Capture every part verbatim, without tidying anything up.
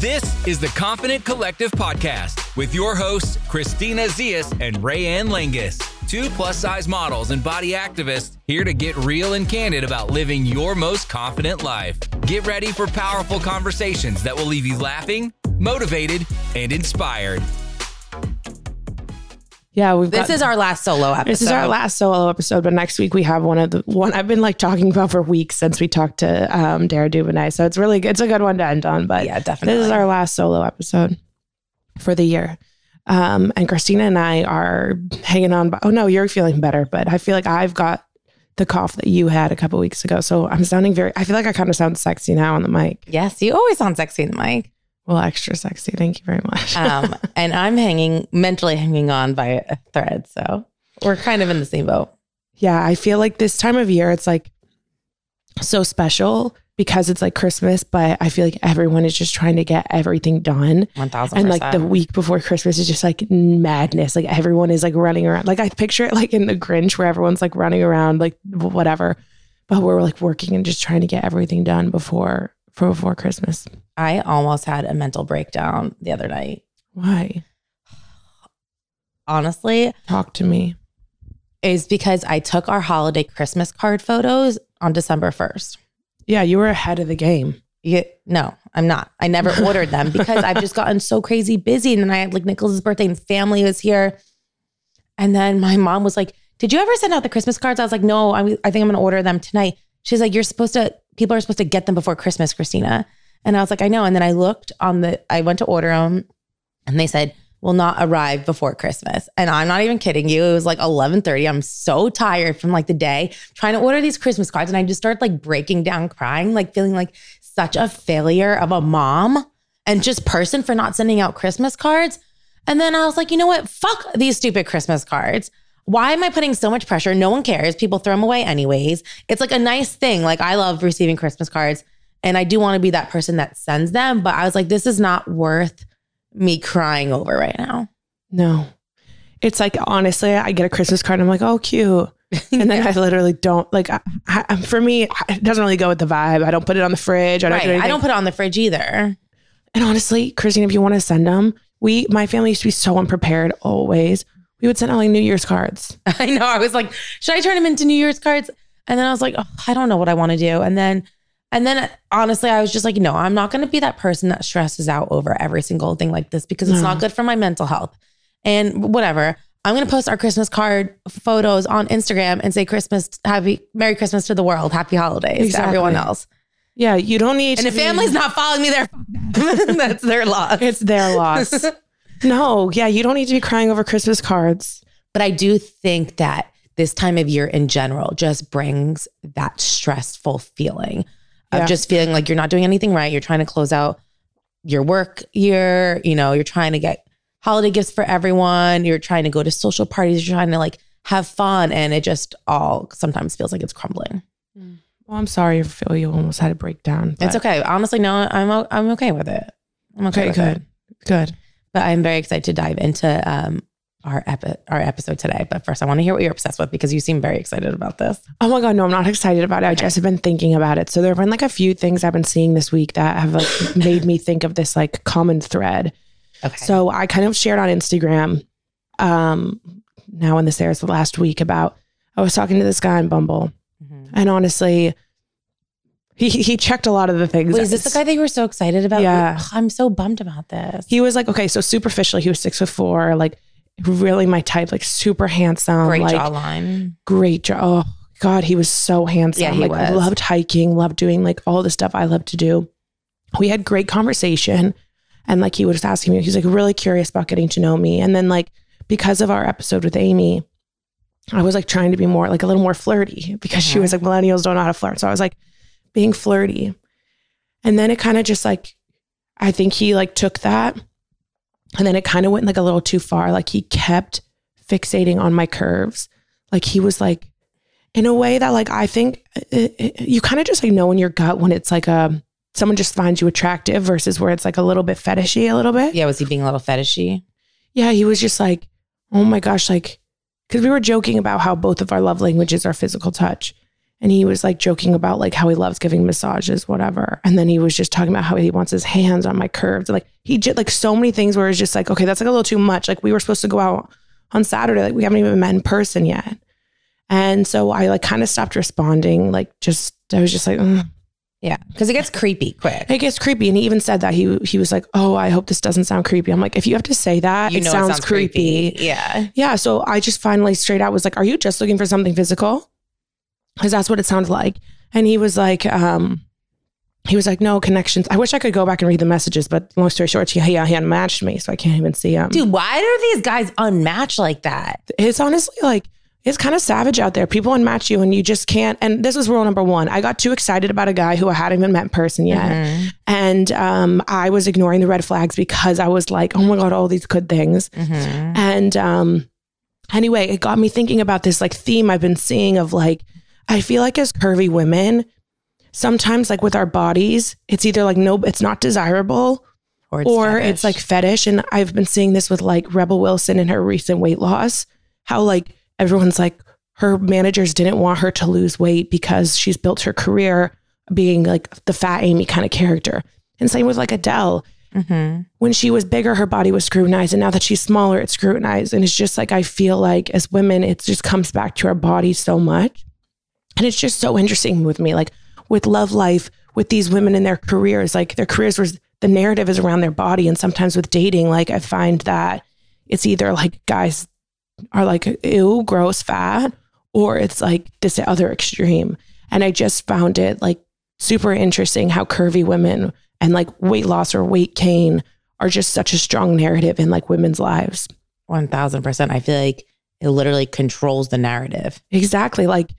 This is The Confident Collective Podcast with your hosts, Christina Zias and Raeann Langis, two plus-size models and body activists here to get real and candid about living your most confident life. Get ready for powerful conversations that will leave you laughing, motivated, and inspired. Yeah, we've this got, is our last solo episode. This is our last solo episode, but next week we have one of the one I've been like talking about for weeks since we talked to um, Dara Dubinay. So it's really good. It's a good one to end on. But yeah, definitely. This is our last solo episode for the year. Um, and Christina and I are hanging on. By, oh no, you're feeling better, but I feel like I've got the cough that you had a couple weeks ago. So I'm sounding very. I feel like I kind of sound sexy now on the mic. Yes, you always sound sexy on the mic. Well, extra sexy. Thank you very much. um, and I'm hanging, mentally hanging on by a thread. So we're kind of in the same boat. Yeah. I feel like this time of year, it's like so special because it's like Christmas, but I feel like everyone is just trying to get everything done. one thousand percent. And like the week before Christmas is just like madness. Like everyone is like running around. Like I picture it like in The Grinch where everyone's like running around, like whatever, but we're like working and just trying to get everything done before before Christmas. I almost had a mental breakdown the other night. Why? Honestly. Talk to me. Is because I took our holiday Christmas card photos on December first. Yeah, you were ahead of the game. You, no, I'm not. I never ordered them because I've just gotten so crazy busy. And then I had like Nicholas's birthday and family was here. And then my mom was like, did you ever send out the Christmas cards? I was like, no, I, I think I'm going to order them tonight. She's like, you're supposed to, people are supposed to get them before Christmas, Christina. And I was like, I know. And then I looked on the, I went to order them and they said, will not arrive before Christmas. And I'm not even kidding you. It was like eleven thirty. I'm so tired from like the day trying to order these Christmas cards. And I just started like breaking down, crying, like feeling like such a failure of a mom and just person for not sending out Christmas cards. And then I was like, you know what? Fuck these stupid Christmas cards. Why am I putting so much pressure? No one cares. People throw them away anyways. It's like a nice thing. Like I love receiving Christmas cards. And I do want to be that person that sends them. But I was like, this is not worth me crying over right now. No. It's like, honestly, I get a Christmas card. And I'm like, oh, cute. And then yeah. I literally don't like, I, I, for me, it doesn't really go with the vibe. I don't put it on the fridge. I don't, right. do I don't put it on the fridge either. And honestly, Christine, if you want to send them, we, my family used to be so unprepared always. We would send out like New Year's cards. I know. I was like, should I turn them into New Year's cards? And then I was like, oh, I don't know what I want to do. And then And then honestly, I was just like, no, I'm not going to be that person that stresses out over every single thing like this because it's no. not good for my mental health and whatever. I'm going to post our Christmas card photos on Instagram and say Christmas, happy, Merry Christmas to the world. Happy holidays exactly. to everyone else. Yeah. You don't need and to. And if be- family's not following me there, that's their loss. It's their loss. No. Yeah. You don't need to be crying over Christmas cards. But I do think that this time of year in general just brings that stressful feeling. Of yeah. just feeling like you're not doing anything right. You're trying to close out your work year. You know, you're trying to get holiday gifts for everyone. You're trying to go to social parties. You're trying to like have fun. And it just all sometimes feels like it's crumbling. Well, I'm sorry. I feel you almost had a breakdown. It's okay. Honestly, no, I'm, I'm okay with it. I'm okay. okay with good. It. Good. But I'm very excited to dive into um, our epi- our episode today. But first I want to hear what you're obsessed with because you seem very excited about this. Oh my God, no, I'm not excited about it. I just have been thinking about it. So there have been like a few things I've been seeing this week that have like made me think of this like common thread. Okay. So I kind of shared on Instagram um, now in this airs the last week about, I was talking to this guy on Bumble mm-hmm. and honestly, He he checked a lot of the things. Wait, is this the guy that you were so excited about? Yeah. Like, ugh, I'm so bummed about this. He was like, okay, so superficially, he was six foot four, like really my type, like super handsome. Great like, jawline. Great jaw. Oh God, he was so handsome. Yeah, he like, was. Loved hiking, loved doing like all the stuff I love to do. We had great conversation and like he was asking me, he's like really curious about getting to know me. And then like, because of our episode with Amy, I was like trying to be more like a little more flirty because mm-hmm. she was like, millennials don't know how to flirt. So I was like, being flirty. And then it kind of just like, I think he like took that and then it kind of went like a little too far. Like he kept fixating on my curves. Like he was like, in a way that like, I think it, it, you kind of just like know in your gut when it's like a, someone just finds you attractive versus where it's like a little bit fetishy a little bit. Yeah. Was he being a little fetishy? Yeah. He was just like, oh my gosh. Like, cause we were joking about how both of our love languages are physical touch. And he was like joking about like how he loves giving massages, whatever. And then he was just talking about how he wants his hands on my curves. Like he did like so many things where it's just like, okay, that's like a little too much. Like we were supposed to go out on Saturday. Like we haven't even met in person yet. And so I like kind of stopped responding. Like just, I was just like, mm. Yeah. Cause it gets creepy quick. It gets creepy. And he even said that he, he was like, oh, I hope this doesn't sound creepy. I'm like, if you have to say that, you it, know sounds it sounds creepy. creepy. Yeah. Yeah. So I just finally straight out was like, are you just looking for something physical? Cause that's what it sounded like. And he was like, um, he was like, no connections. I wish I could go back and read the messages, but long story short, he, he unmatched me. So I can't even see him. Dude, why are these guys unmatched like that? It's honestly like, it's kind of savage out there. People unmatch you and you just can't. And this is rule number one. I got too excited about a guy who I hadn't even met in person yet. Mm-hmm. And um, I was ignoring the red flags because I was like, oh my God, all these good things. Mm-hmm. And um, anyway, it got me thinking about this like theme I've been seeing of like, I feel like as curvy women, sometimes like with our bodies, it's either like, no, it's not desirable or it's, or it's like fetish. And I've been seeing this with like Rebel Wilson and her recent weight loss, how like, everyone's like, her managers didn't want her to lose weight because she's built her career being like the fat Amy kind of character. And same with like Adele. Mm-hmm. When she was bigger, her body was scrutinized. And now that she's smaller, it's scrutinized. And it's just like, I feel like as women, it just comes back to our body so much. And it's just so interesting with me, like with love life, with these women in their careers, like their careers was the narrative is around their body. And sometimes with dating, like I find that it's either like guys are like, ew, gross, fat, or it's like this other extreme. And I just found it like super interesting how curvy women and like weight loss or weight gain are just such a strong narrative in like women's lives. one thousand percent. I feel like it literally controls the narrative. Exactly. Like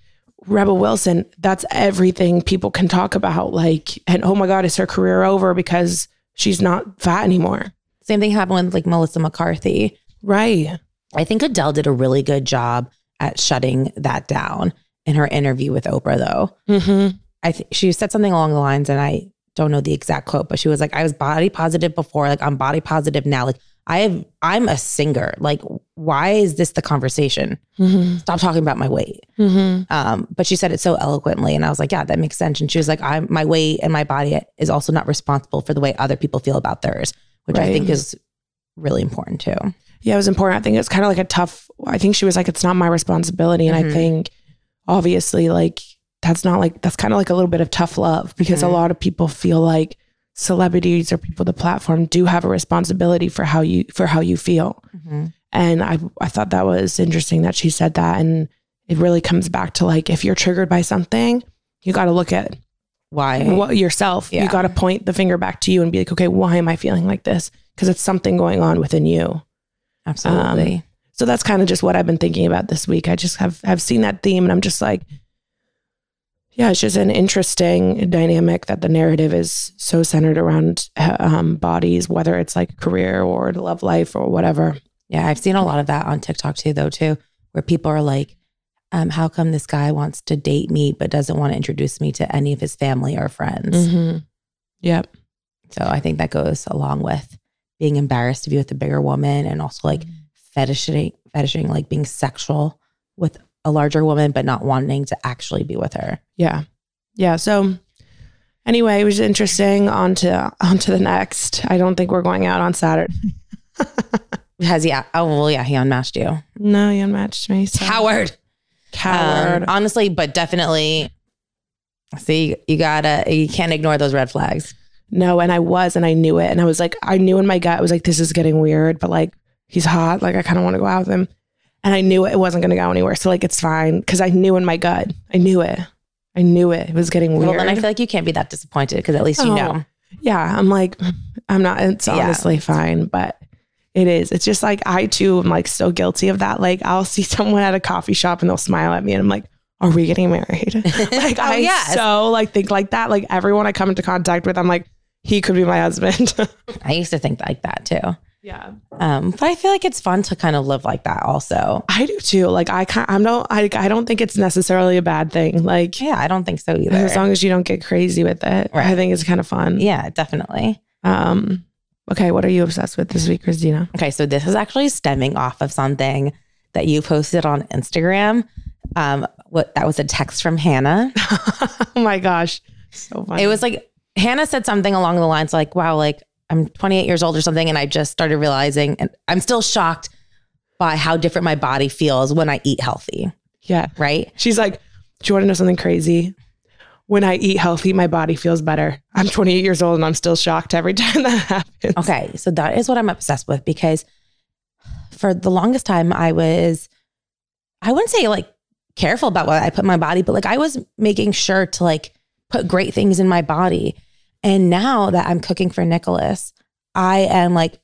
Rebel Wilson, that's everything people can talk about. Like, and oh my God, is her career over because she's not fat anymore? Same thing happened with like Melissa McCarthy. Right. I think Adele did a really good job at shutting that down in her interview with Oprah, though. Mm-hmm. I think she said something along the lines, and I don't know the exact quote, but she was like, I was body positive before, like I'm body positive now. Like I have, I'm a singer. Like, why is this the conversation? Mm-hmm. Stop talking about my weight. Mm-hmm. Um, but she said it so eloquently, and I was like, yeah, that makes sense. And she was like, I'm my weight and my body is also not responsible for the way other people feel about theirs, which right. I think is really important too. Yeah, it was important. I think it's kind of like a tough, I think she was like, it's not my responsibility. And mm-hmm. I think obviously like, that's not like, that's kind of like a little bit of tough love because mm-hmm. a lot of people feel like celebrities or people, the platform do have a responsibility for how you, for how you feel. Mm-hmm. And I, I thought that was interesting that she said that. And it really comes back to like, if you're triggered by something, you got to look at why what, yourself, yeah. You got to point the finger back to you and be like, okay, why am I feeling like this? Cause it's something going on within you. Absolutely. Um, so that's kind of just what I've been thinking about this week. I just have, have seen that theme and I'm just like, yeah, it's just an interesting dynamic that the narrative is so centered around um, bodies, whether it's like career or love life or whatever. Yeah. I've seen a lot of that on TikTok too, though, too, where people are like, um, how come this guy wants to date me, but doesn't want to introduce me to any of his family or friends? Mm-hmm. Yep. So I think that goes along with being embarrassed to be with a bigger woman and also like mm-hmm. fetishing, fetishing, like being sexual with a larger woman, but not wanting to actually be with her. Yeah. Yeah. So anyway, it was interesting. On to, on to the next. I don't think we're going out on Saturday. Has he? Oh, well, yeah. He unmatched you. No, he unmatched me. So. Coward. Coward. Um, honestly, but definitely. See, you gotta, you can't ignore those red flags. No, and I was, and I knew it. And I was like, I knew in my gut, I was like, this is getting weird, but like, he's hot. Like, I kind of want to go out with him. And I knew it, it wasn't going to go anywhere. So like, it's fine. Cause I knew in my gut, I knew it. I knew it. It was getting weird. Well, then I feel like you can't be that disappointed. Cause at least, oh, you know. Yeah. I'm like, I'm not, it's honestly yeah. fine, but it is. It's just like, I too am like so guilty of that. Like I'll see someone at a coffee shop and they'll smile at me and I'm like, are we getting married? Like oh, I yes. so like think like that. Like everyone I come into contact with, I'm like, he could be my husband. I used to think like that too. Yeah. Um, but I feel like it's fun to kind of live like that also. I do too. Like I can't, I'm not, I, I don't think it's necessarily a bad thing. Like, yeah, I don't think so either. As long as you don't get crazy with it. Right. I think it's kind of fun. Yeah, definitely. Um, okay. What are you obsessed with this week, Christina? Okay. So this is actually stemming off of something that you posted on Instagram, um, what that was a text from Hannah. Oh my gosh. So funny. It was like, Hannah said something along the lines like, wow, like I'm twenty-eight years old or something. And I just started realizing, and I'm still shocked by how different my body feels when I eat healthy. Yeah. Right. She's like, do you want to know something crazy? When I eat healthy, my body feels better. I'm twenty-eight years old and I'm still shocked every time that happens. Okay. So that is what I'm obsessed with, because for the longest time I was, I wouldn't say like careful about what I put in my body, but like I was making sure to like put great things in my body. And now that I'm cooking for Nicholas, I am like,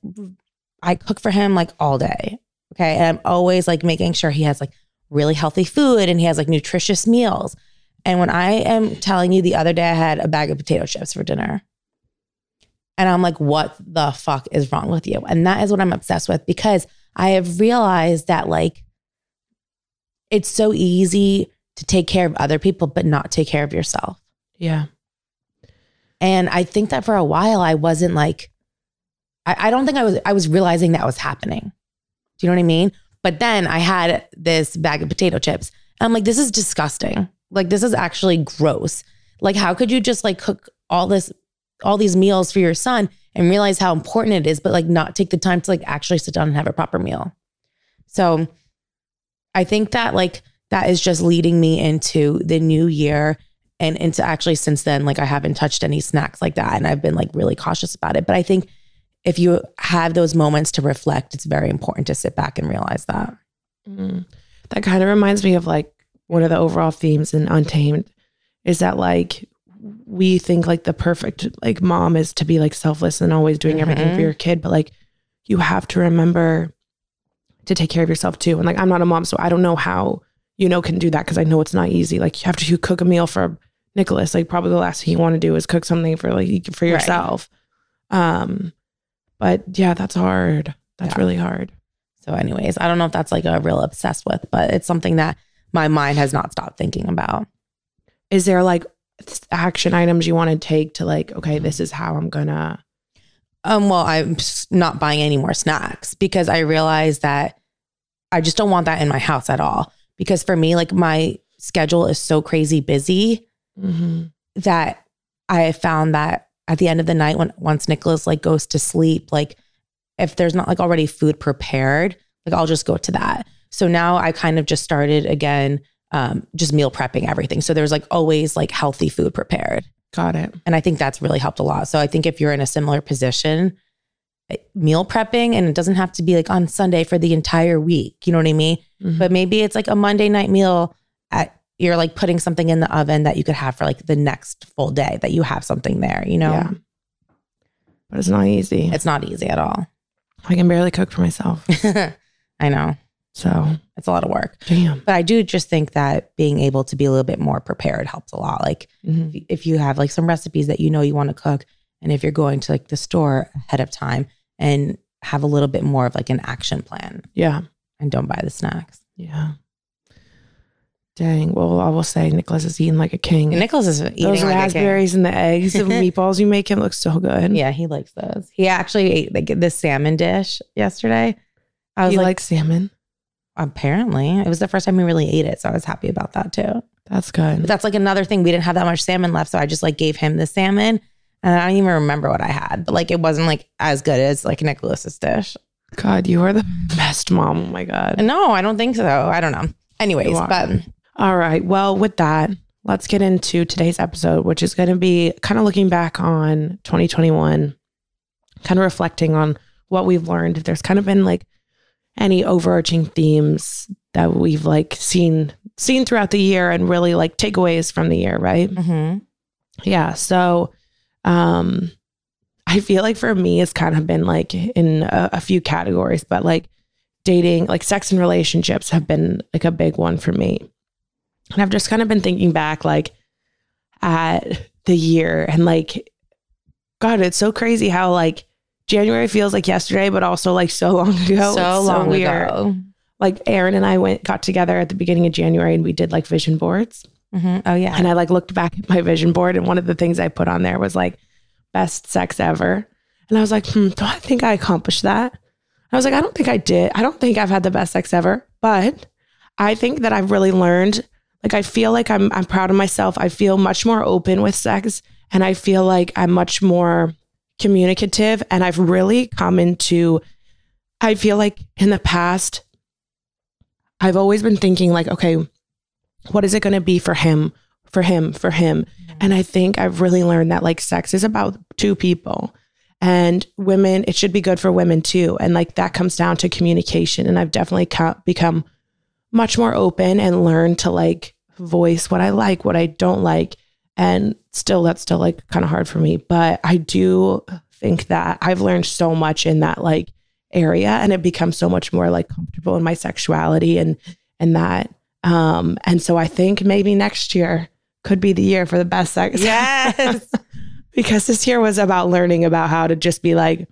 I cook for him like all day. Okay. And I'm always like making sure he has like really healthy food and he has like nutritious meals. And when I am telling you, the other day I had a bag of potato chips for dinner and I'm like, what the fuck is wrong with you? And that is what I'm obsessed with, because I have realized that like, it's so easy to take care of other people, but not take care of yourself. Yeah. And I think that for a while I wasn't like, I, I don't think I was, I was realizing that was happening. Do you know what I mean? But then I had this bag of potato chips. I'm like, this is disgusting. Like, this is actually gross. Like, how could you just like cook all this, all these meals for your son and realize how important it is, but like not take the time to like actually sit down and have a proper meal. So I think that like, that is just leading me into the new year and into actually since then, like I haven't touched any snacks like that. And I've been like really cautious about it. But I think if you have those moments to reflect, it's very important to sit back and realize that. Mm. That kind of reminds me of like one of the overall themes in Untamed is that like, we think like the perfect like mom is to be like selfless and always doing mm-hmm. everything for your kid. But like, you have to remember to take care of yourself too. And like, I'm not a mom, so I don't know how, you know, can do that. Cause I know it's not easy. Like after you cook a meal for Nicholas, like probably the last thing you want to do is cook something for like, for yourself. Right. Um, but yeah, that's hard. That's yeah. really hard. So anyways, I don't know if that's like a real obsessed with, but it's something that my mind has not stopped thinking about. Is there like action items you want to take to like, okay, this is how I'm gonna. Um, well, I'm not buying any more snacks because I realized that I just don't want that in my house at all. Because for me, like my schedule is so crazy busy mm-hmm. that I found that at the end of the night, when once Nicholas like goes to sleep, like if there's not like already food prepared, like I'll just go to that. So now I kind of just started again, um, just meal prepping everything. So there's like always like healthy food prepared. Got it. And I think that's really helped a lot. So I think if you're in a similar position, meal prepping, and it doesn't have to be like on Sunday for the entire week, you know what I mean? Mm-hmm. But maybe it's like a Monday night meal at, you're like putting something in the oven that you could have for like the next full day that you have something there, you know? Yeah. But it's not easy. It's not easy at all. I can barely cook for myself. I know. So it's a lot of work. Damn. But I do just think that being able to be a little bit more prepared helps a lot. Like mm-hmm. if you have like some recipes that you know you want to cook, and if you're going to like the store ahead of time and have a little bit more of like an action plan. Yeah. And don't buy the snacks. Yeah. Dang. Well, I will say Nicholas is eating like a king. And Nicholas is eating those like raspberries a king. And the eggs and meatballs you make him look so good. Yeah, he likes those. He actually ate like this salmon dish yesterday. I was he like, likes salmon. Apparently it was the first time we really ate it. So I was happy about that too. That's good. But that's like another thing. We didn't have that much salmon left. So I just like gave him the salmon and I don't even remember what I had, but like, it wasn't like as good as like Nicholas's dish. God, you are the best mom. Oh my God. No, I don't think so. I don't know. Anyways, but all right. Well, with that, let's get into today's episode, which is going to be kind of looking back on twenty twenty-one, kind of reflecting on what we've learned. If there's kind of been like any overarching themes that we've like seen, seen throughout the year and really like takeaways from the year. Right. Mm-hmm. Yeah. So, um, I feel like for me, it's kind of been like in a, a few categories, but like dating, like sex and relationships have been like a big one for me. And I've just kind of been thinking back like at the year and like, God, it's so crazy how like January feels like yesterday, but also like so long ago. So it's long so weird. ago. Like Aaron and I went, got together at the beginning of January and we did like vision boards. Mm-hmm. Oh yeah. And I like looked back at my vision board and one of the things I put on there was like best sex ever. And I was like, hmm, do I think I accomplished that? And I was like, I don't think I did. I don't think I've had the best sex ever, but I think that I've really learned Like, I feel like I'm I'm proud of myself. I feel much more open with sex, and I feel like I'm much more communicative. And I've really come into, I feel like in the past, I've always been thinking like, okay, what is it going to be for him, for him, for him? Mm-hmm. And I think I've really learned that like sex is about two people, and women, it should be good for women too. And like that comes down to communication. And I've definitely co- become much more open and learned to like voice what I like, what I don't like. And still, that's still like kind of hard for me. But I do think that I've learned so much in that like area, and it becomes so much more like comfortable in my sexuality and, and that. Um, and so I think maybe next year could be the year for the best sex. Yes. Because this year was about learning about how to just be like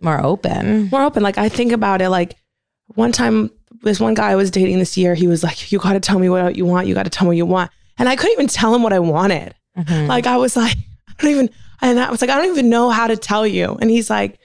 more open, more open. Like, I think about it, like one time, this one guy I was dating this year, he was like, you got to tell me what you want. You got to tell me what you want. And I couldn't even tell him what I wanted. Mm-hmm. Like, I was like, I don't even, and I was like, I don't even know how to tell you. And he's like,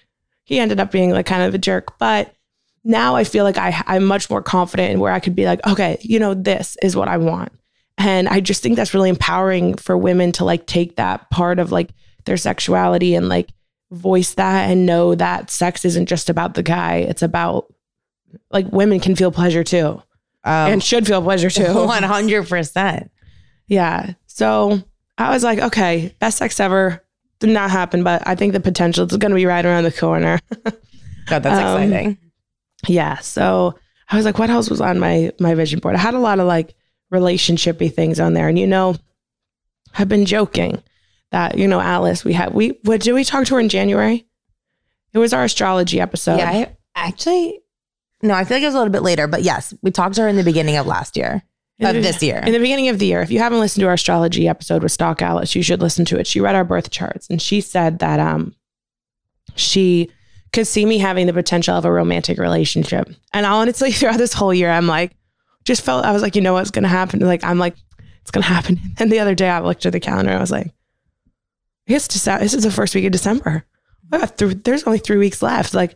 he ended up being like kind of a jerk. But now I feel like I, I'm much more confident in where I could be like, okay, you know, this is what I want. And I just think that's really empowering for women to like take that part of like their sexuality and like voice that, and know that sex isn't just about the guy. It's about like women can feel pleasure too, um, and should feel pleasure too. one hundred percent. Yeah. So I was like, okay, best sex ever. Did not happen, but I think the potential is going to be right around the corner. God, that's um, exciting. Yeah. So I was like, what else was on my, my vision board? I had a lot of like relationship-y things on there. And, you know, I've been joking that, you know, Alice, we had, we, what did we talk to her in January? It was our astrology episode. Yeah, I actually, no, I feel like it was a little bit later, but yes, we talked to her in the beginning of last year, of this year. In the beginning of the year. If you haven't listened to our astrology episode with Stalk Alice, you should listen to it. She read our birth charts, and she said that um, she could see me having the potential of a romantic relationship. And honestly, throughout this whole year, I'm like, just felt, I was like, you know what's going to happen? Like, I'm like, it's going to happen. And the other day I looked at the calendar and I was like, it's December. This is the first week of December. Th- there's only three weeks left. Like,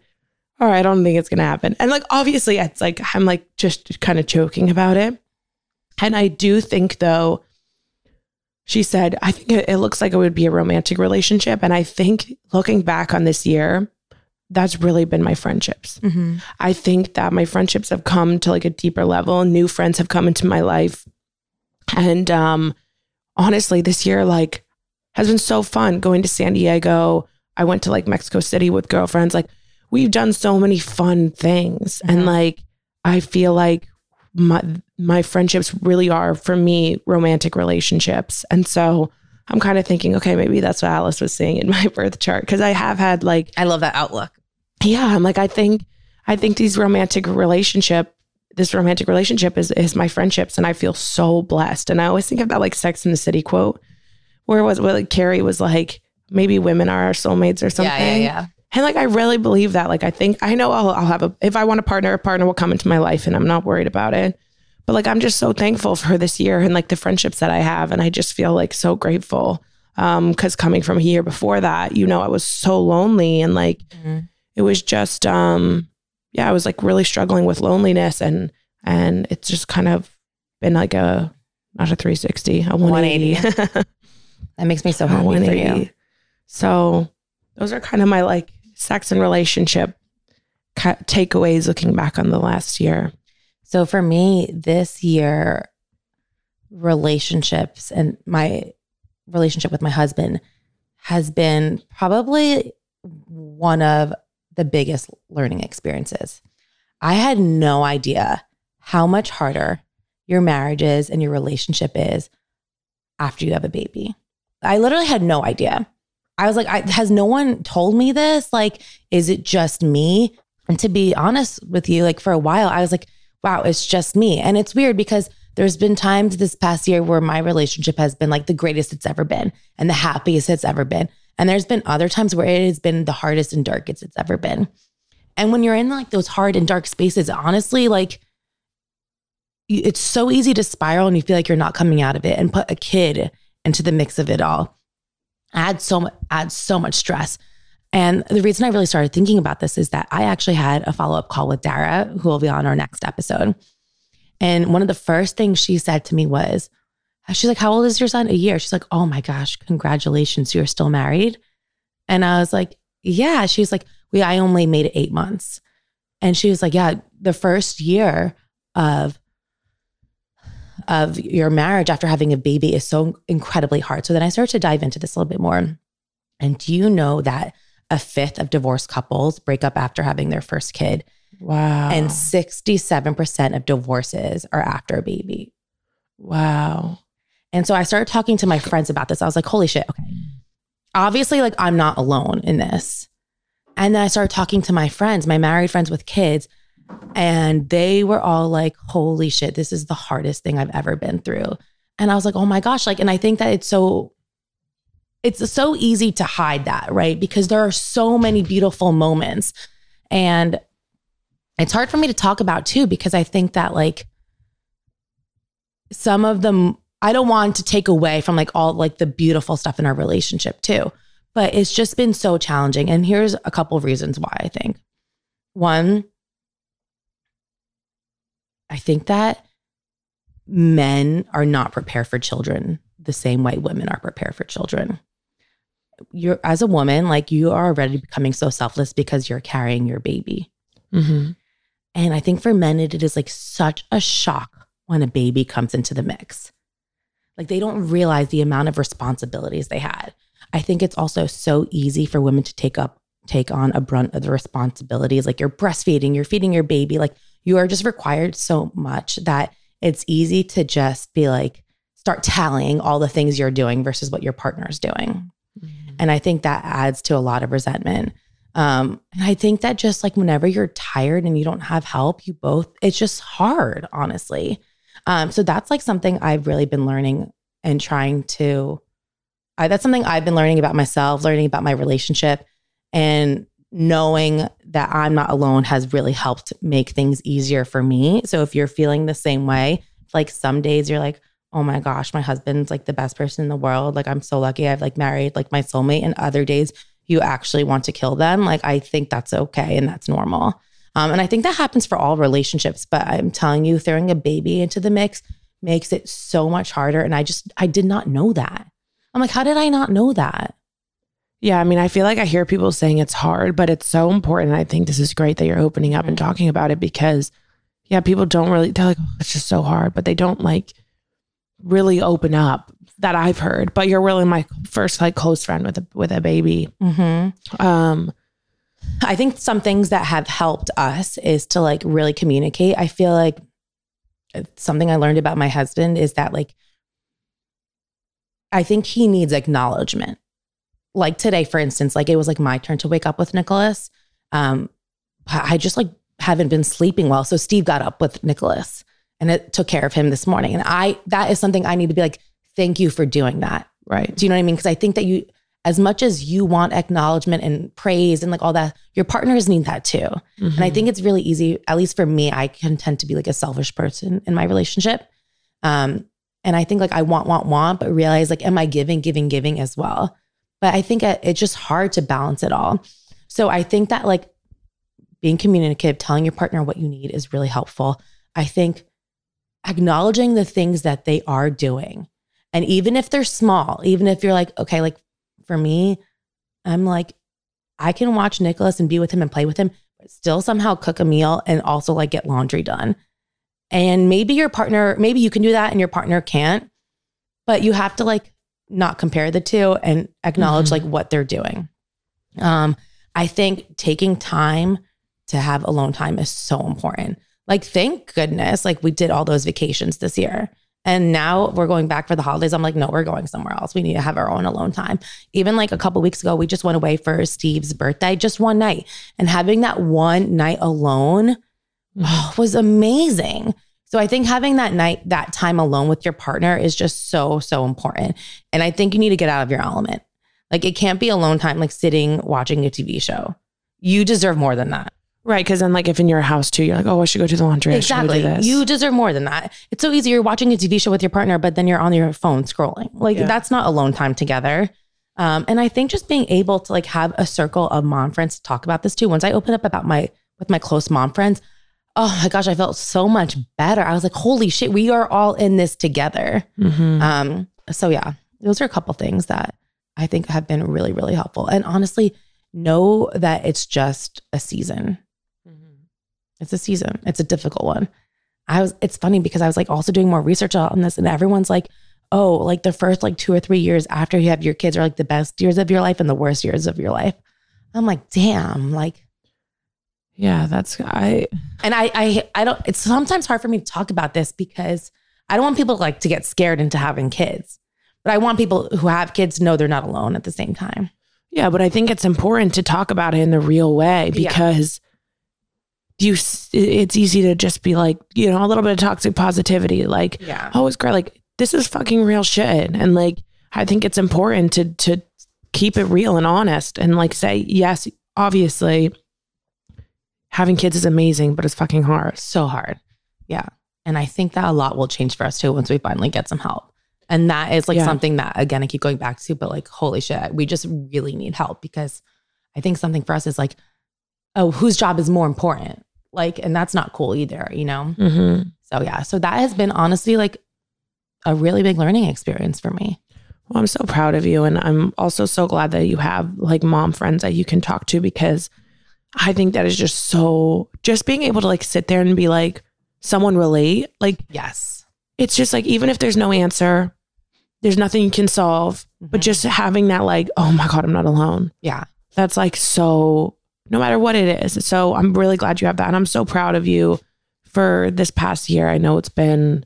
all right, I don't think it's going to happen. And like, obviously it's like, I'm like just kind of joking about it. And I do think though, she said, I think it, it looks like it would be a romantic relationship. And I think looking back on this year, that's really been my friendships. Mm-hmm. I think that my friendships have come to like a deeper level. New friends have come into my life. And um, honestly, this year like has been so fun going to San Diego. I went to like Mexico City with girlfriends. Like, we've done so many fun things. Mm-hmm. And like, I feel like my, my friendships really are, for me, romantic relationships. And so I'm kind of thinking, okay, maybe that's what Alice was saying in my birth chart. Because I have had like, I love that outlook. Yeah. I'm like, I think, I think these romantic relationship, this romantic relationship is, is my friendships. And I feel so blessed. And I always think of that like Sex and the City quote, where it was, where like Carrie was like, maybe women are our soulmates or something. Yeah, yeah, yeah. And like, I really believe that. Like, I think, I know I'll, I'll have a, if I want a partner, a partner will come into my life, and I'm not worried about it. But like, I'm just so thankful for this year and like the friendships that I have. And I just feel like so grateful. Um, cause coming from a year before that, you know, I was so lonely, and like, mm-hmm. it was just, um, yeah, I was like really struggling with loneliness, and, and it's just kind of been like a, not a three sixty, a one eighty. one eighty. That makes me so happy for you. So those are kind of my like sex and relationship ca- takeaways looking back on the last year. So for me this year, relationships and my relationship with my husband has been probably one of the biggest learning experiences. I had no idea how much harder your marriage is and your relationship is after you have a baby. I literally had no idea. I was like, I, has no one told me this? Like, is it just me? And to be honest with you, like for a while, I was like, wow, it's just me. And it's weird because there's been times this past year where my relationship has been like the greatest it's ever been and the happiest it's ever been. And there's been other times where it has been the hardest and darkest it's ever been. And when you're in like those hard and dark spaces, honestly, like it's so easy to spiral and you feel like you're not coming out of it, and put a kid into the mix of it all. Add so much, add so much stress. And the reason I really started thinking about this is that I actually had a follow-up call with Dara, who will be on our next episode. And one of the first things she said to me was, she's like, how old is your son? A year. She's like, oh my gosh, congratulations. You're still married. And I was like, yeah. She's like, we, I only made it eight months. And she was like, yeah, the first year of, of your marriage after having a baby is so incredibly hard. So then I started to dive into this a little bit more. And do you know that a fifth of divorced couples break up after having their first kid? Wow. And sixty-seven percent of divorces are after a baby. Wow. And so I started talking to my friends about this. I was like, holy shit. Okay. Obviously, like, I'm not alone in this. And then I started talking to my friends, my married friends with kids, and they were all like, holy shit, this is the hardest thing I've ever been through. And I was like, oh my gosh. Like, and I think that it's so, it's so easy to hide that, right? Because there are so many beautiful moments. And it's hard for me to talk about too, because I think that like some of them, I don't want to take away from like all like the beautiful stuff in our relationship too, but it's just been so challenging. And here's a couple of reasons why I think. One, I think that men are not prepared for children the same way women are prepared for children. You're, as a woman, like you are already becoming so selfless because you're carrying your baby. Mm-hmm. And I think for men, it, it is like such a shock when a baby comes into the mix. Like they don't realize the amount of responsibilities they had. I think it's also so easy for women to take up, take on a brunt of the responsibilities. Like you're breastfeeding, you're feeding your baby. Like you are just required so much that it's easy to just be like, start tallying all the things you're doing versus what your partner's doing. Mm-hmm. And I think that adds to a lot of resentment. Um, and I think that just like whenever you're tired and you don't have help, you both, it's just hard, honestly. Um, so that's like something I've really been learning and trying to, I, that's something I've been learning about myself, learning about my relationship, and knowing that I'm not alone has really helped make things easier for me. So if you're feeling the same way, like some days you're like, oh my gosh, my husband's like the best person in the world. Like I'm so lucky I've like married like my soulmate, and other days you actually want to kill them. Like, I think that's okay. And that's normal. Um, and I think that happens for all relationships, but I'm telling you, throwing a baby into the mix makes it so much harder. And I just, I did not know that. I'm like, how did I not know that? Yeah. I mean, I feel like I hear people saying it's hard, but it's so important. I think this is great that you're opening up and talking about it, because yeah, people don't really, they're like, oh, it's just so hard, but they don't like really open up, that I've heard. But you're really my first like close friend with a, with a baby. Mm-hmm. Um, I think some things that have helped us is to like really communicate. I feel like something I learned about my husband is that like, I think he needs acknowledgement. Like today, for instance, like it was like my turn to wake up with Nicholas. Um, I just like haven't been sleeping well. So Steve got up with Nicholas and it took care of him this morning. And I, that is something I need to be like, thank you for doing that. Right. Do you know what I mean? Because I think that you, as much as you want acknowledgement and praise and like all that, your partners need that too. Mm-hmm. And I think it's really easy, at least for me, I can tend to be like a selfish person in my relationship. Um, and I think like I want, want, want, but realize like, am I giving, giving, giving as well? But I think it's just hard to balance it all. So I think that like being communicative, telling your partner what you need is really helpful. I think acknowledging the things that they are doing. And even if they're small, even if you're like, okay, like for me, I'm like, I can watch Nicholas and be with him and play with him, but still somehow cook a meal and also like get laundry done. And maybe your partner, maybe you can do that and your partner can't, but you have to like not compare the two and acknowledge mm-hmm. like what they're doing. Um, I think taking time to have alone time is so important. Like, thank goodness, like we did all those vacations this year. And now we're going back for the holidays. I'm like, no, we're going somewhere else. We need to have our own alone time. Even like a couple of weeks ago, we just went away for Steve's birthday, just one night. And having that one night alone mm-hmm. oh, was amazing. So I think having that night, that time alone with your partner is just so, so important. And I think you need to get out of your element. Like it can't be alone time, like sitting, watching a T V show. You deserve more than that. Right. Cause then like if in your house too, you're like, oh, I should go do the laundry. Exactly. I should go do this. You deserve more than that. It's so easy. You're watching a T V show with your partner, but then you're on your phone scrolling. Like yeah. That's not alone time together. Um, and I think just being able to like have a circle of mom friends to talk about this too. Once I open up about my, with my close mom friends, oh my gosh, I felt so much better. I was like, holy shit, we are all in this together. Mm-hmm. Um, so yeah, those are a couple things that I think have been really, really helpful. And honestly, know that it's just a season. Mm-hmm. It's a season. It's a difficult one. I was, it's funny because I was like also doing more research on this, and everyone's like, oh, like the first like two or three years after you have your kids are like the best years of your life and the worst years of your life. I'm like, damn, like, yeah, that's, I, and I, I, I don't, it's sometimes hard for me to talk about this because I don't want people to like to get scared into having kids, but I want people who have kids to know they're not alone at the same time. Yeah. But I think it's important to talk about it in the real way because yeah. you, it's easy to just be like, you know, a little bit of toxic positivity, like, yeah. oh, it's great. Like, this is fucking real shit. And like, I think it's important to, to keep it real and honest and like say, yes, obviously having kids is amazing, but it's fucking hard. So hard. Yeah. And I think that a lot will change for us too, once we finally get some help. And that is like yeah. something that, again, I keep going back to, but like, holy shit, we just really need help because I think something for us is like, oh, whose job is more important? Like, and that's not cool either, you know? Mm-hmm. So yeah. So that has been honestly like a really big learning experience for me. Well, I'm so proud of you. And I'm also so glad that you have like mom friends that you can talk to, because I think that is just so, just being able to like sit there and be like, someone relate, like, yes, it's just like, even if there's no answer, there's nothing you can solve, mm-hmm. but just having that like, oh my God, I'm not alone. Yeah. That's like, so no matter what it is. So I'm really glad you have that. And I'm so proud of you for this past year. I know it's been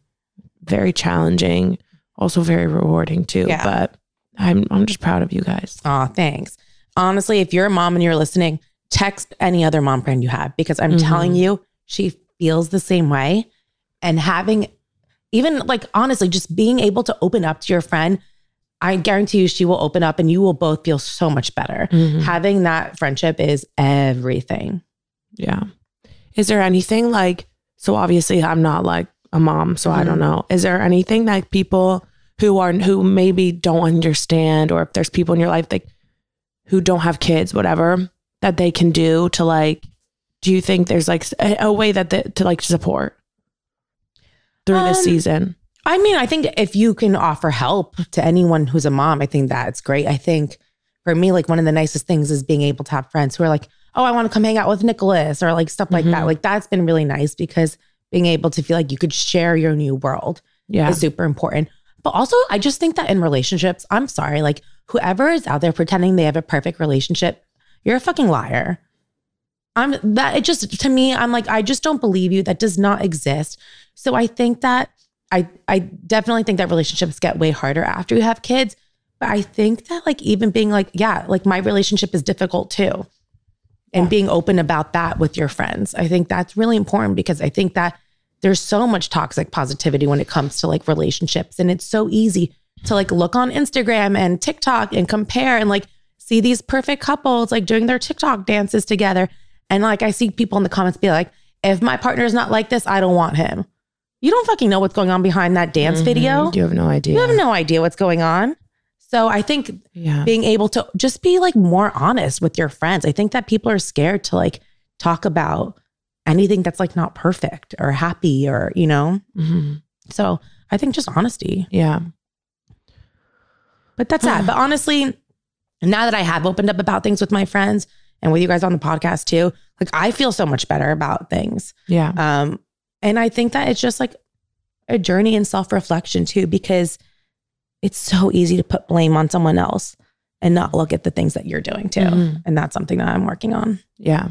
very challenging, also very rewarding too, yeah. but I'm I'm just proud of you guys. Oh, thanks. Honestly, if you're a mom and you're listening, text any other mom friend you have, because I'm mm-hmm. telling you, she feels the same way. And having even like, honestly, just being able to open up to your friend, I guarantee you she will open up and you will both feel so much better. Mm-hmm. Having that friendship is everything. Yeah. Is there anything like, so obviously I'm not like a mom, so mm-hmm. I don't know. Is there anything that people who are, who maybe don't understand, or if there's people in your life that who don't have kids, whatever, that they can do to like, do you think there's like a, a way that the, to like support through um, this season? I mean, I think if you can offer help to anyone who's a mom, I think that's great. I think for me, like one of the nicest things is being able to have friends who are like, oh, I want to come hang out with Nicholas, or like stuff like mm-hmm. that. Like that's been really nice, because being able to feel like you could share your new world yeah. is super important. But also I just think that in relationships, I'm sorry, like whoever is out there pretending they have a perfect relationship, you're a fucking liar. I'm that it just, to me, I'm like, I just don't believe you. That does not exist. So I think that I, I definitely think that relationships get way harder after you have kids. But I think that like, even being like, yeah, like my relationship is difficult too. And yeah. being open about that with your friends. I think that's really important, because I think that there's so much toxic positivity when it comes to like relationships. And it's so easy to like look on Instagram and TikTok and compare and like see these perfect couples like doing their TikTok dances together. And like, I see people in the comments be like, if my partner is not like this, I don't want him. You don't fucking know what's going on behind that dance mm-hmm. video. You have no idea. You have no idea what's going on. So I think yeah. being able to just be like more honest with your friends. I think that people are scared to like talk about anything that's like not perfect or happy or, you know, mm-hmm. so I think just honesty. Yeah. But that's that. But honestly, now that I have opened up about things with my friends and with you guys on the podcast too, like I feel so much better about things. Yeah. Um, and I think that it's just like a journey in self-reflection too, because it's so easy to put blame on someone else and not look at the things that you're doing too. Mm-hmm. And that's something that I'm working on. Yeah.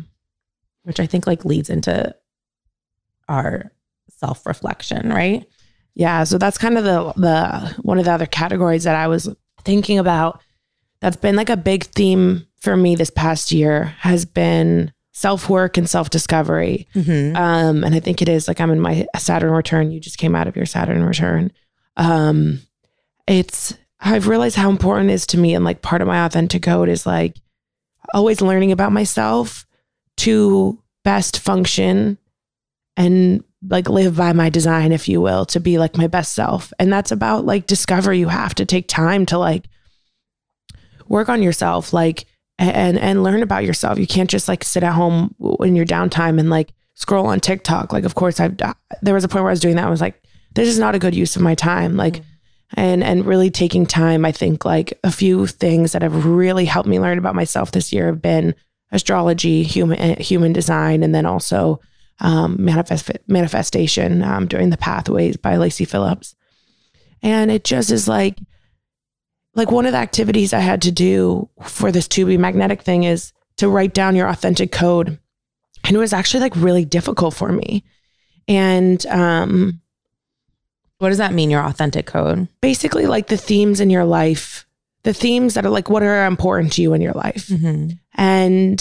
Which I think like leads into our self-reflection, right? Yeah. So that's kind of the, the, one of the other categories that I was thinking about. That's been like a big theme for me this past year has been self-work and self-discovery. Mm-hmm. Um, and I think it is like, I'm in my Saturn return. You just came out of your Saturn return. Um, It's, I've realized how important it is to me, and like part of my authentic code is like always learning about myself to best function and like live by my design, if you will, to be like my best self. And that's about like discovery. You have to take time to like work on yourself, like, and, and learn about yourself. You can't just like sit at home in your downtime and like scroll on TikTok. Like, of course, I've there was a point where I was doing that. I was like, this is not a good use of my time. Like, mm-hmm. and and really taking time. I think like a few things that have really helped me learn about myself this year have been astrology, human human design, and then also um, manifest manifestation um, during the Pathways by Lacey Phillips. And it just is like, like one of the activities I had to do for this to be magnetic thing is to write down your authentic code. And it was actually like really difficult for me. And um, what does that mean? Your authentic code? Basically like the themes in your life, the themes that are like, what are important to you in your life? Mm-hmm. And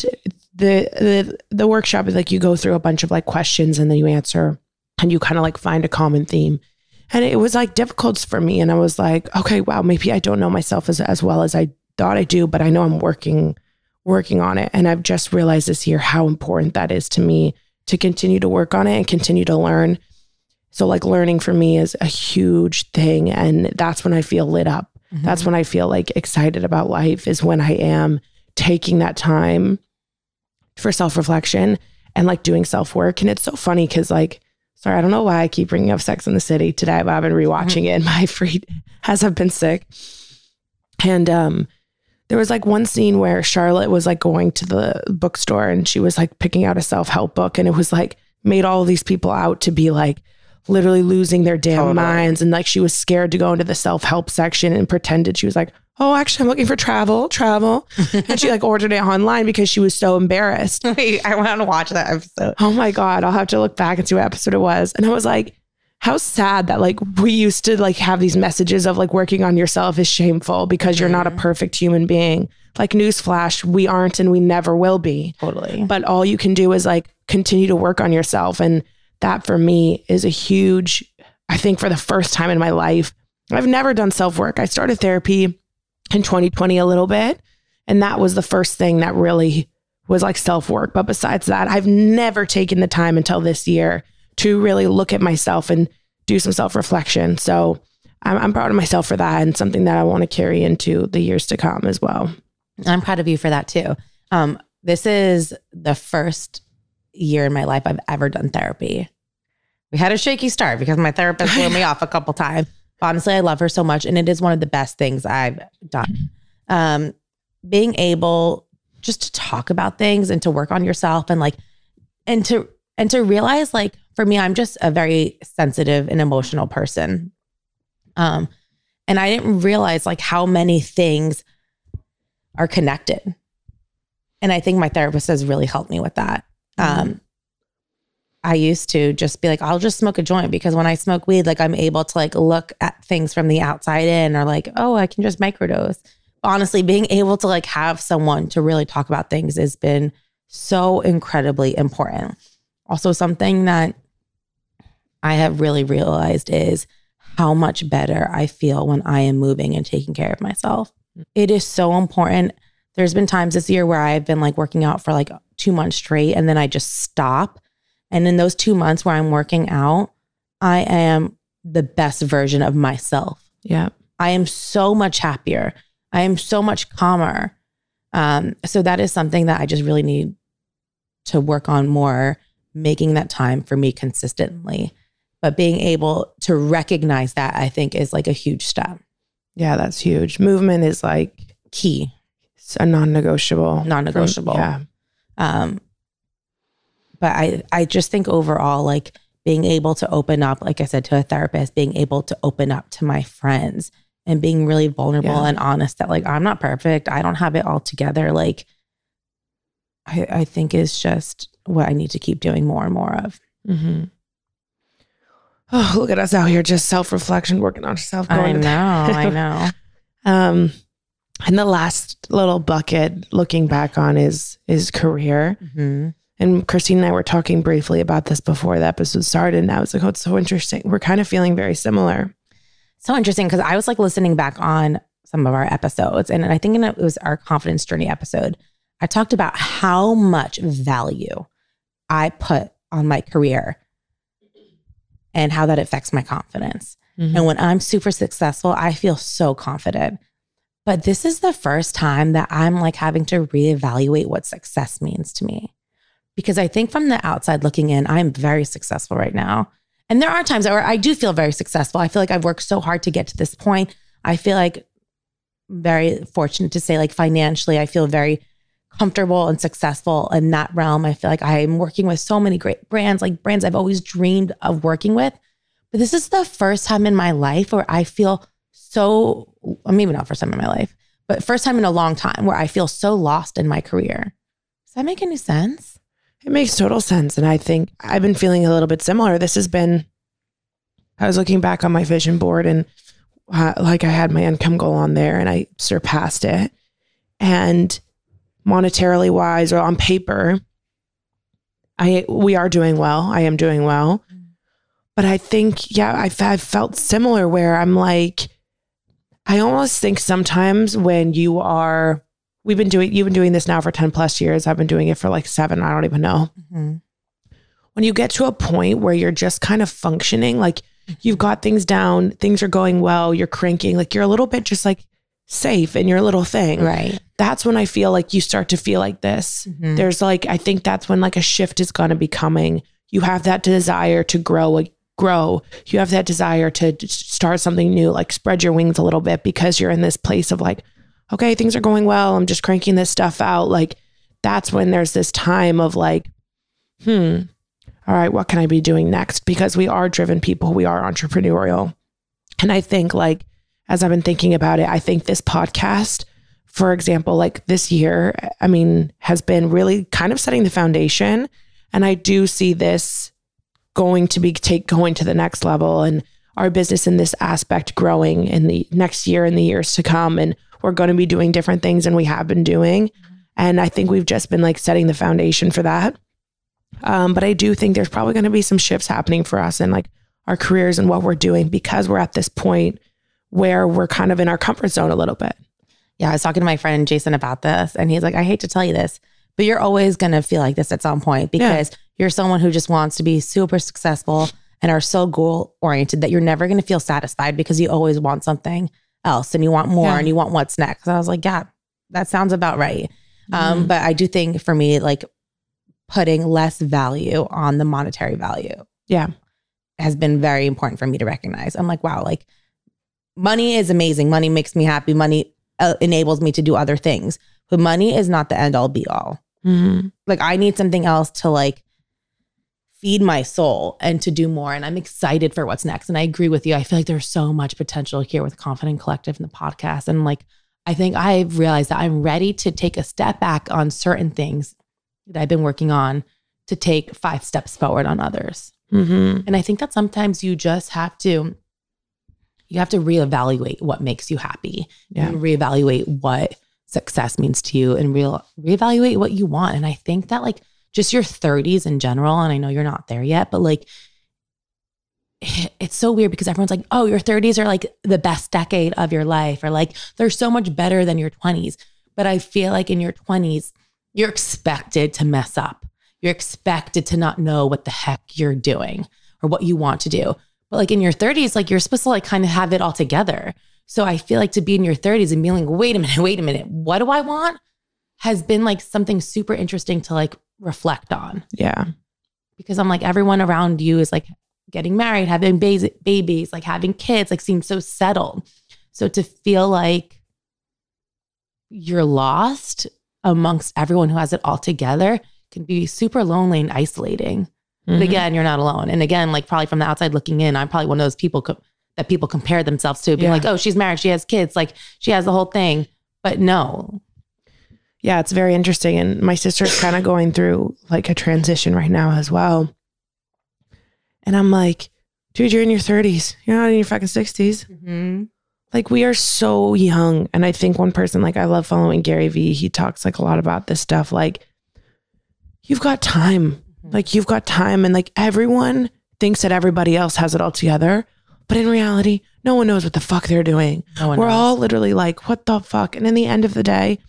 the, the, the workshop is like, you go through a bunch of like questions and then you answer and you kind of like find a common theme. And it was like difficult for me. And I was like, okay, wow, maybe I don't know myself as, as well as I thought I do, but I know I'm working, working on it. And I've just realized this year how important that is to me to continue to work on it and continue to learn. So like learning for me is a huge thing. And that's when I feel lit up. Mm-hmm. That's when I feel like excited about life, is when I am taking that time for self-reflection and like doing self-work. And it's so funny because like, sorry, I don't know why I keep bringing up Sex and the City today, but I've been rewatching it in my free, as I've been sick. And um, there was like one scene where Charlotte was like going to the bookstore and she was like picking out a self-help book, and it was like made all these people out to be like literally losing their damn totally. minds. And like, she was scared to go into the self-help section and pretended she was like, oh, actually, I'm looking for travel, travel. And she like ordered it online because she was so embarrassed. Wait, I want to watch that episode. Oh my God. I'll have to look back and see what episode it was. And I was like, how sad that like we used to like have these messages of like working on yourself is shameful because mm-hmm. you're not a perfect human being. Like, newsflash, we aren't and we never will be. Totally. But all you can do is like continue to work on yourself. And that for me is a huge, I think for the first time in my life, I've never done self-work. I started therapy in twenty twenty a little bit. And that was the first thing that really was like self-work. But besides that, I've never taken the time until this year to really look at myself and do some self-reflection. So I'm, I'm proud of myself for that, and something that I want to carry into the years to come as well. I'm proud of you for that too. Um, this is the first year in my life I've ever done therapy. We had a shaky start because my therapist blew me off a couple times. Honestly, I love her so much. And it is one of the best things I've done. Um, being able just to talk about things and to work on yourself, and like, and to, and to realize, like, for me, I'm just a very sensitive and emotional person. Um, and I didn't realize like how many things are connected. And I think my therapist has really helped me with that. Mm-hmm. Um, I used to just be like, I'll just smoke a joint, because when I smoke weed, like I'm able to like look at things from the outside in, or like, oh, I can just microdose. Honestly, being able to like have someone to really talk about things has been so incredibly important. Also, something that I have really realized is how much better I feel when I am moving and taking care of myself. It is so important. There's been times this year where I've been like working out for like two months straight, and then I just stop. And in those two months where I'm working out, I am the best version of myself. Yeah. I am so much happier. I am so much calmer. Um, so that is something that I just really need to work on more, making that time for me consistently. But being able to recognize that, I think, is like a huge step. Yeah, that's huge. Movement is like key. It's a non-negotiable. Non-negotiable. From, yeah. Um, But I, I just think overall, like being able to open up, like I said, to a therapist, being able to open up to my friends, and being really vulnerable yeah. and honest that like, I'm not perfect. I don't have it all together. Like, I, I think is just what I need to keep doing more and more of. Mm-hmm. Oh, look at us out here. Just self-reflection, working on yourself. Going I know, I know. Um, and the last little bucket looking back on is, is career. Mm-hmm. And Christine and I were talking briefly about this before the episode started. And I was like, oh, it's so interesting. We're kind of feeling very similar. So interesting, because I was like listening back on some of our episodes. And I think it was our confidence journey episode. I talked about how much value I put on my career and how that affects my confidence. Mm-hmm. And when I'm super successful, I feel so confident. But this is the first time that I'm like having to reevaluate what success means to me. Because I think from the outside looking in, I'm very successful right now. And there are times where I do feel very successful. I feel like I've worked so hard to get to this point. I feel like very fortunate to say, like, financially, I feel very comfortable and successful in that realm. I feel like I'm working with so many great brands, like brands I've always dreamed of working with. But this is the first time in my life where I feel so, well, maybe not first time in my life, but first time in a long time where I feel so lost in my career. Does that make any sense? It makes total sense. And I think I've been feeling a little bit similar. This has been, I was looking back on my vision board and uh, like I had my income goal on there and I surpassed it. And monetarily wise or on paper, I we are doing well. I am doing well. But I think, yeah, I've, I've felt similar where I'm like, I almost think sometimes when you are, we've been doing, you've been doing this now for ten plus years. I've been doing it for like seven. I don't even know. Mm-hmm. When you get to a point where you're just kind of functioning, like you've got things down, things are going well, you're cranking, like you're a little bit just like safe in your little thing. Right. That's when I feel like you start to feel like this. Mm-hmm. There's like, I think that's when like a shift is going to be coming. You have that desire to grow like, grow. You have that desire to start something new, like spread your wings a little bit because you're in this place of like, okay, things are going well. I'm just cranking this stuff out. Like that's when there's this time of like, hmm, all right, what can I be doing next? Because we are driven people. We are entrepreneurial. And I think like, as I've been thinking about it, I think this podcast, for example, like this year, I mean, has been really kind of setting the foundation. And I do see this going to be take going to the next level and our business in this aspect growing in the next year and the years to come. And we're going to be doing different things than we have been doing. And I think we've just been like setting the foundation for that. Um, but I do think there's probably going to be some shifts happening for us in like our careers and what we're doing because we're at this point where we're kind of in our comfort zone a little bit. Yeah. I was talking to my friend Jason about this and he's like, I hate to tell you this, but you're always going to feel like this at some point because yeah. You're someone who just wants to be super successful and are so goal oriented that you're never going to feel satisfied because you always want something else and you want more yeah. and you want what's next. And I was like, yeah, that sounds about right. Mm-hmm. Um, but I do think for me, like putting less value on the monetary value yeah, has been very important for me to recognize. I'm like, wow, like money is amazing. Money makes me happy. Money uh, enables me to do other things, but money is not the end all be all. Mm-hmm. Like I need something else to like, feed my soul and to do more. And I'm excited for what's next. And I agree with you. I feel like there's so much potential here with Confident Collective and the podcast. And like, I think I've realized that I'm ready to take a step back on certain things that I've been working on to take five steps forward on others. Mm-hmm. And I think that sometimes you just have to, you have to reevaluate what makes you happy yeah. and reevaluate what success means to you and real reevaluate what you want. And I think that like, just your thirties in general. And I know you're not there yet, but like, it's so weird because everyone's like, oh, your thirties are like the best decade of your life. Or like, they're so much better than your twenties. But I feel like in your twenties, you're expected to mess up. You're expected to not know what the heck you're doing or what you want to do. But like in your thirties, like you're supposed to like kind of have it all together. So I feel like to be in your thirties and being like, wait a minute, wait a minute, what do I want? Has been like something super interesting to like reflect on. Yeah. Because I'm like, everyone around you is like getting married, having ba- babies, like having kids, like seems so settled. So to feel like you're lost amongst everyone who has it all together can be super lonely and isolating. Mm-hmm. But again, you're not alone. And again, like probably from the outside looking in, I'm probably one of those people co- that people compare themselves to being yeah. like, oh, she's married. She has kids. Like she has the whole thing, but no. Yeah, it's very interesting. And my sister's kind of going through like a transition right now as well. And I'm like, dude, you're in your thirties. You're not in your fucking sixties. Mm-hmm. Like we are so young. And I think one person, like I love following Gary Vee. He talks like a lot about this stuff. Like you've got time, mm-hmm. like you've got time. And like everyone thinks that everybody else has it all together. But in reality, no one knows what the fuck they're doing. No one We're knows. all literally like, what the fuck? And in the end of the day,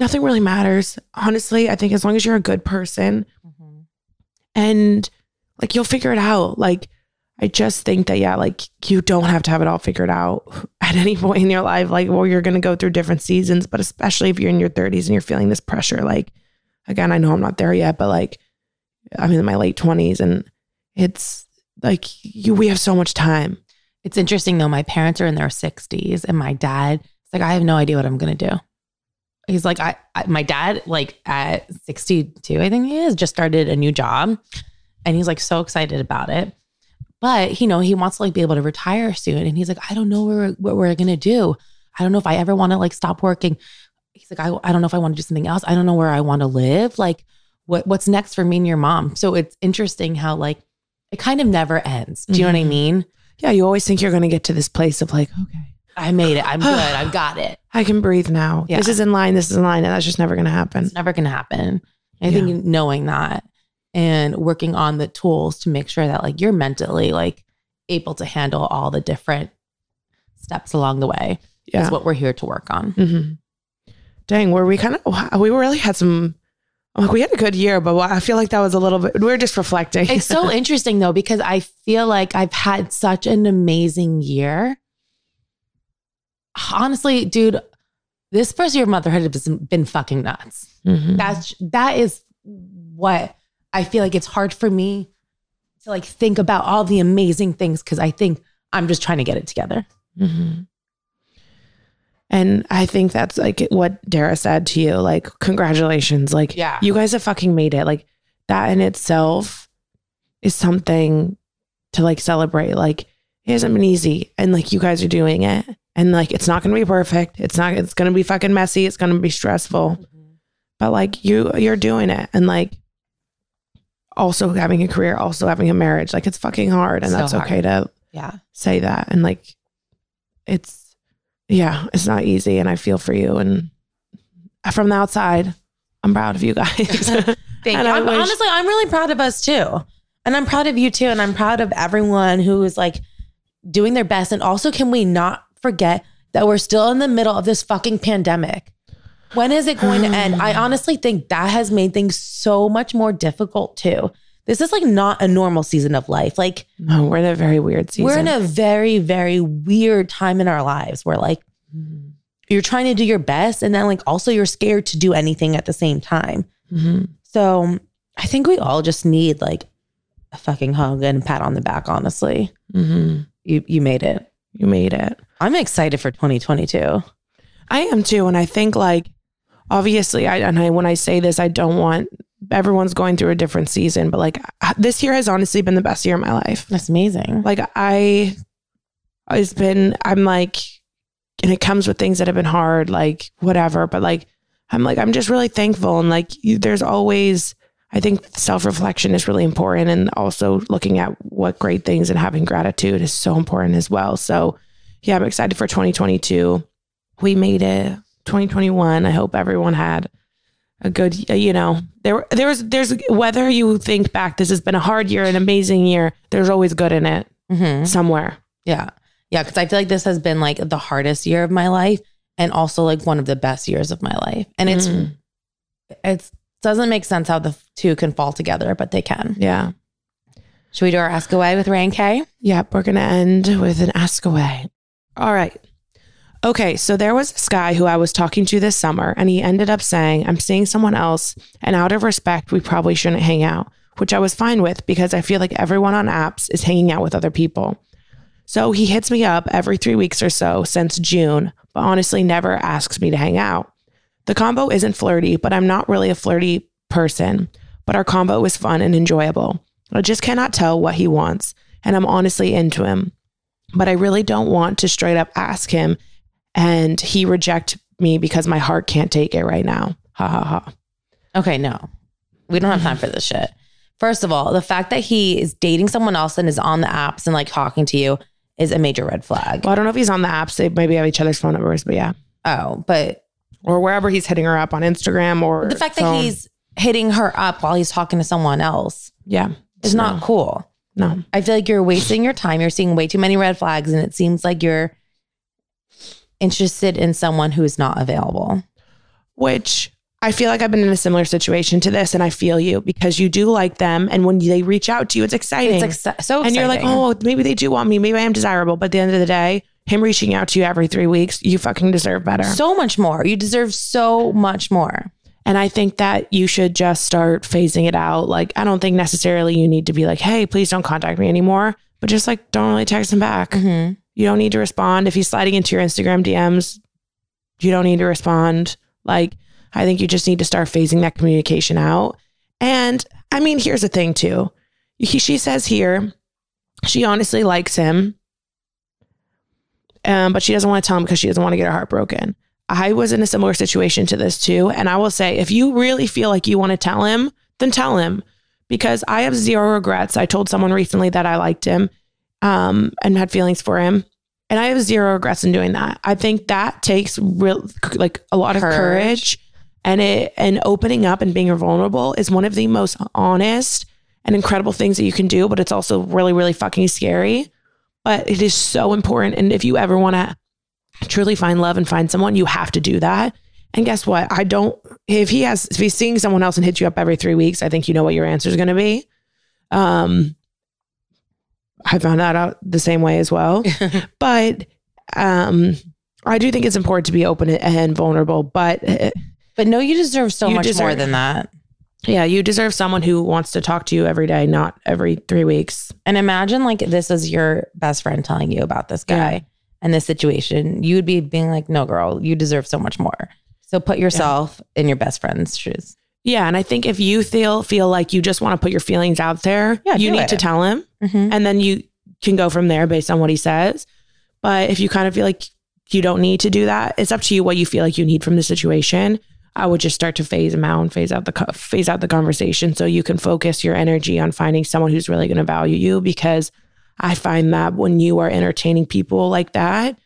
nothing really matters. Honestly, I think as long as you're a good person mm-hmm. and like, you'll figure it out. Like, I just think that, yeah, like you don't have to have it all figured out at any point in your life. Like, well, you're going to go through different seasons, but especially if you're in your thirties and you're feeling this pressure, like, again, I know I'm not there yet, but like I'm in my late twenties, and it's like, you, we have so much time. It's interesting though. My parents are in their sixties, and my dad, it's like, I have no idea what I'm going to do. He's like, I, I, my dad, like at sixty-two, I think he is, just started a new job, and he's like so excited about it. But you know, he wants to like be able to retire soon. And he's like, I don't know where, what we're going to do. I don't know if I ever want to like stop working. He's like, I, I don't know if I want to do something else. I don't know where I want to live. Like what, what's next for me and your mom. So it's interesting how like, it kind of never ends. Do you mm-hmm. know what I mean? Yeah. You always think you're going to get to this place of like, okay, I made it. I'm good. I've got it. I can breathe now. Yeah. This is in line. This is in line. And that's just never going to happen. It's never going to happen. I yeah. think knowing that and working on the tools to make sure that like you're mentally like able to handle all the different steps along the way yeah. is what we're here to work on. Mm-hmm. Dang, were we kind of, we really had some, like we had a good year, but I feel like that was a little bit, we're just reflecting. It's so interesting though, because I feel like I've had such an amazing year. Honestly, dude, this first year of motherhood has been fucking nuts. Mm-hmm. That's, that is what I feel like it's hard for me to like think about all the amazing things, because I think I'm just trying to get it together. Mm-hmm. And I think that's like what Dara said to you, like, congratulations. Like, yeah. you guys have fucking made it. Like, that in itself is something to like celebrate. Like, it hasn't been easy. And like, you guys are doing it. And like, it's not going to be perfect. It's not, it's going to be fucking messy. It's going to be stressful. Mm-hmm. But like, you, you're doing it. And like, also having a career, also having a marriage, like, it's fucking hard. And so that's okay hard. to yeah. say that. And like, it's, yeah, it's not easy, and I feel for you. And from the outside, I'm proud of you guys. Thank you. I'm, wish- honestly, I'm really proud of us too. And I'm proud of you too. And I'm proud of everyone who is like doing their best. And also, can we not forget that we're still in the middle of this fucking pandemic? When is it going to end? I honestly think that has made things so much more difficult too. This is like not a normal season of life. Like, no, we're in a very weird season. We're in a very, very weird time in our lives where like mm-hmm. you're trying to do your best, and then like also you're scared to do anything at the same time. Mm-hmm. So I think we all just need like a fucking hug and a pat on the back, honestly. Mm-hmm. You you made it. You made it. I'm excited for twenty twenty-two. I am too. And I think like, obviously, I and I when I say this, I don't want... everyone's going through a different season, but like this year has honestly been the best year of my life. That's amazing. Like I, it's been, I'm like, and it comes with things that have been hard, like whatever, but like, I'm like, I'm just really thankful. And like, you, there's always, I think self-reflection is really important. And also looking at what great things and having gratitude is so important as well. So yeah, I'm excited for twenty twenty-two. We made it. twenty twenty-one. I hope everyone had a good, you know, there, there was, there's, whether you think back, this has been a hard year, an amazing year, there's always good in it mm-hmm. somewhere. Yeah. Yeah. Cause I feel like this has been like the hardest year of my life, and also like one of the best years of my life. And it's, mm. it's, doesn't make sense how the two can fall together, but they can. Yeah. Should we do our Ask Away with Raeann K? Yeah. We're going to end with an Ask Away. All right. Okay, so there was this guy who I was talking to this summer, and he ended up saying, I'm seeing someone else, and out of respect, we probably shouldn't hang out, which I was fine with because I feel like everyone on apps is hanging out with other people. So he hits me up every three weeks or so since June, but honestly never asks me to hang out. The combo isn't flirty, but I'm not really a flirty person, but our combo is fun and enjoyable. I just cannot tell what he wants, and I'm honestly into him, but I really don't want to straight up ask him and he reject me because my heart can't take it right now. Ha ha ha. Okay, no. We don't have time for this shit. First of all, the fact that he is dating someone else and is on the apps and like talking to you is a major red flag. Well, I don't know if he's on the apps. They maybe have each other's phone numbers, but yeah. Oh, but. Or wherever he's hitting her up on Instagram or. The fact phone. that he's hitting her up while he's talking to someone else. Yeah. Is no. not cool. No. I feel like you're wasting your time. You're seeing way too many red flags, and it seems like you're interested in someone who is not available. Which I feel like I've been in a similar situation to this, and I feel you, because you do like them, and when they reach out to you, it's exciting. It's exci- so exciting. And you're like, oh, maybe they do want me. Maybe I am desirable. But at the end of the day, him reaching out to you every three weeks, you fucking deserve better. So much more. You deserve so much more. And I think that you should just start phasing it out. Like, I don't think necessarily you need to be like, hey, please don't contact me anymore, but just like, don't really text him back. Mm-hmm. You don't need to respond. If he's sliding into your Instagram D Ms, you don't need to respond. Like, I think you just need to start phasing that communication out. And I mean, here's the thing too. He, she says here, she honestly likes him, um, but she doesn't want to tell him because she doesn't want to get her heart broken. I was in a similar situation to this too. And I will say, if you really feel like you want to tell him, then tell him, because I have zero regrets. I told someone recently that I liked him um, and had feelings for him. And I have zero regrets in doing that. I think that takes real, like a lot of courage, and it, and opening up and being vulnerable is one of the most honest and incredible things that you can do, but it's also really, really fucking scary, but it is so important. And if you ever want to truly find love and find someone, you have to do that. And guess what? I don't, if he has, if he's seeing someone else and hits you up every three weeks, I think you know what your answer is going to be. Um, I found that out the same way as well. But um, I do think it's important to be open and vulnerable. But but no, you deserve so you much deserve, more than that. Yeah, you deserve someone who wants to talk to you every day, not every three weeks. And imagine like this is your best friend telling you about this guy yeah. and this situation. You would be being like, no, girl, you deserve so much more. So put yourself yeah. in your best friend's shoes. Yeah. And I think if you feel feel like you just want to put your feelings out there, yeah, you need it. to tell him mm-hmm. and then you can go from there based on what he says. But if you kind of feel like you don't need to do that, it's up to you what you feel like you need from the situation. I would just start to phase him out and phase out the phase out the conversation so you can focus your energy on finding someone who's really going to value you, because I find that when you are entertaining people like that,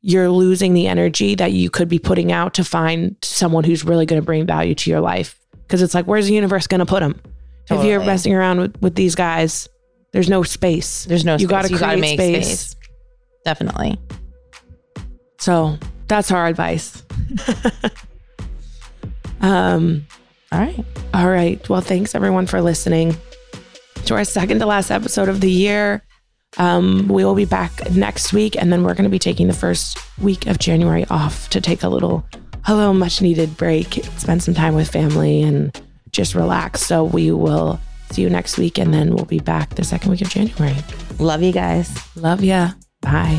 you're losing the energy that you could be putting out to find someone who's really going to bring value to your life. Because it's like, where's the universe going to put them? Totally. If you're messing around with, with these guys, there's no space. There's no you space. Gotta you got to create space. space. Definitely. So that's our advice. um. All right. All right. Well, thanks everyone for listening to our second to last episode of the year. Um, we will be back next week, and then we're going to be taking the first week of January off to take a little... a little much needed break, spend some time with family and just relax. So we will see you next week, and then we'll be back the second week of January. Love you guys. Love ya. Bye.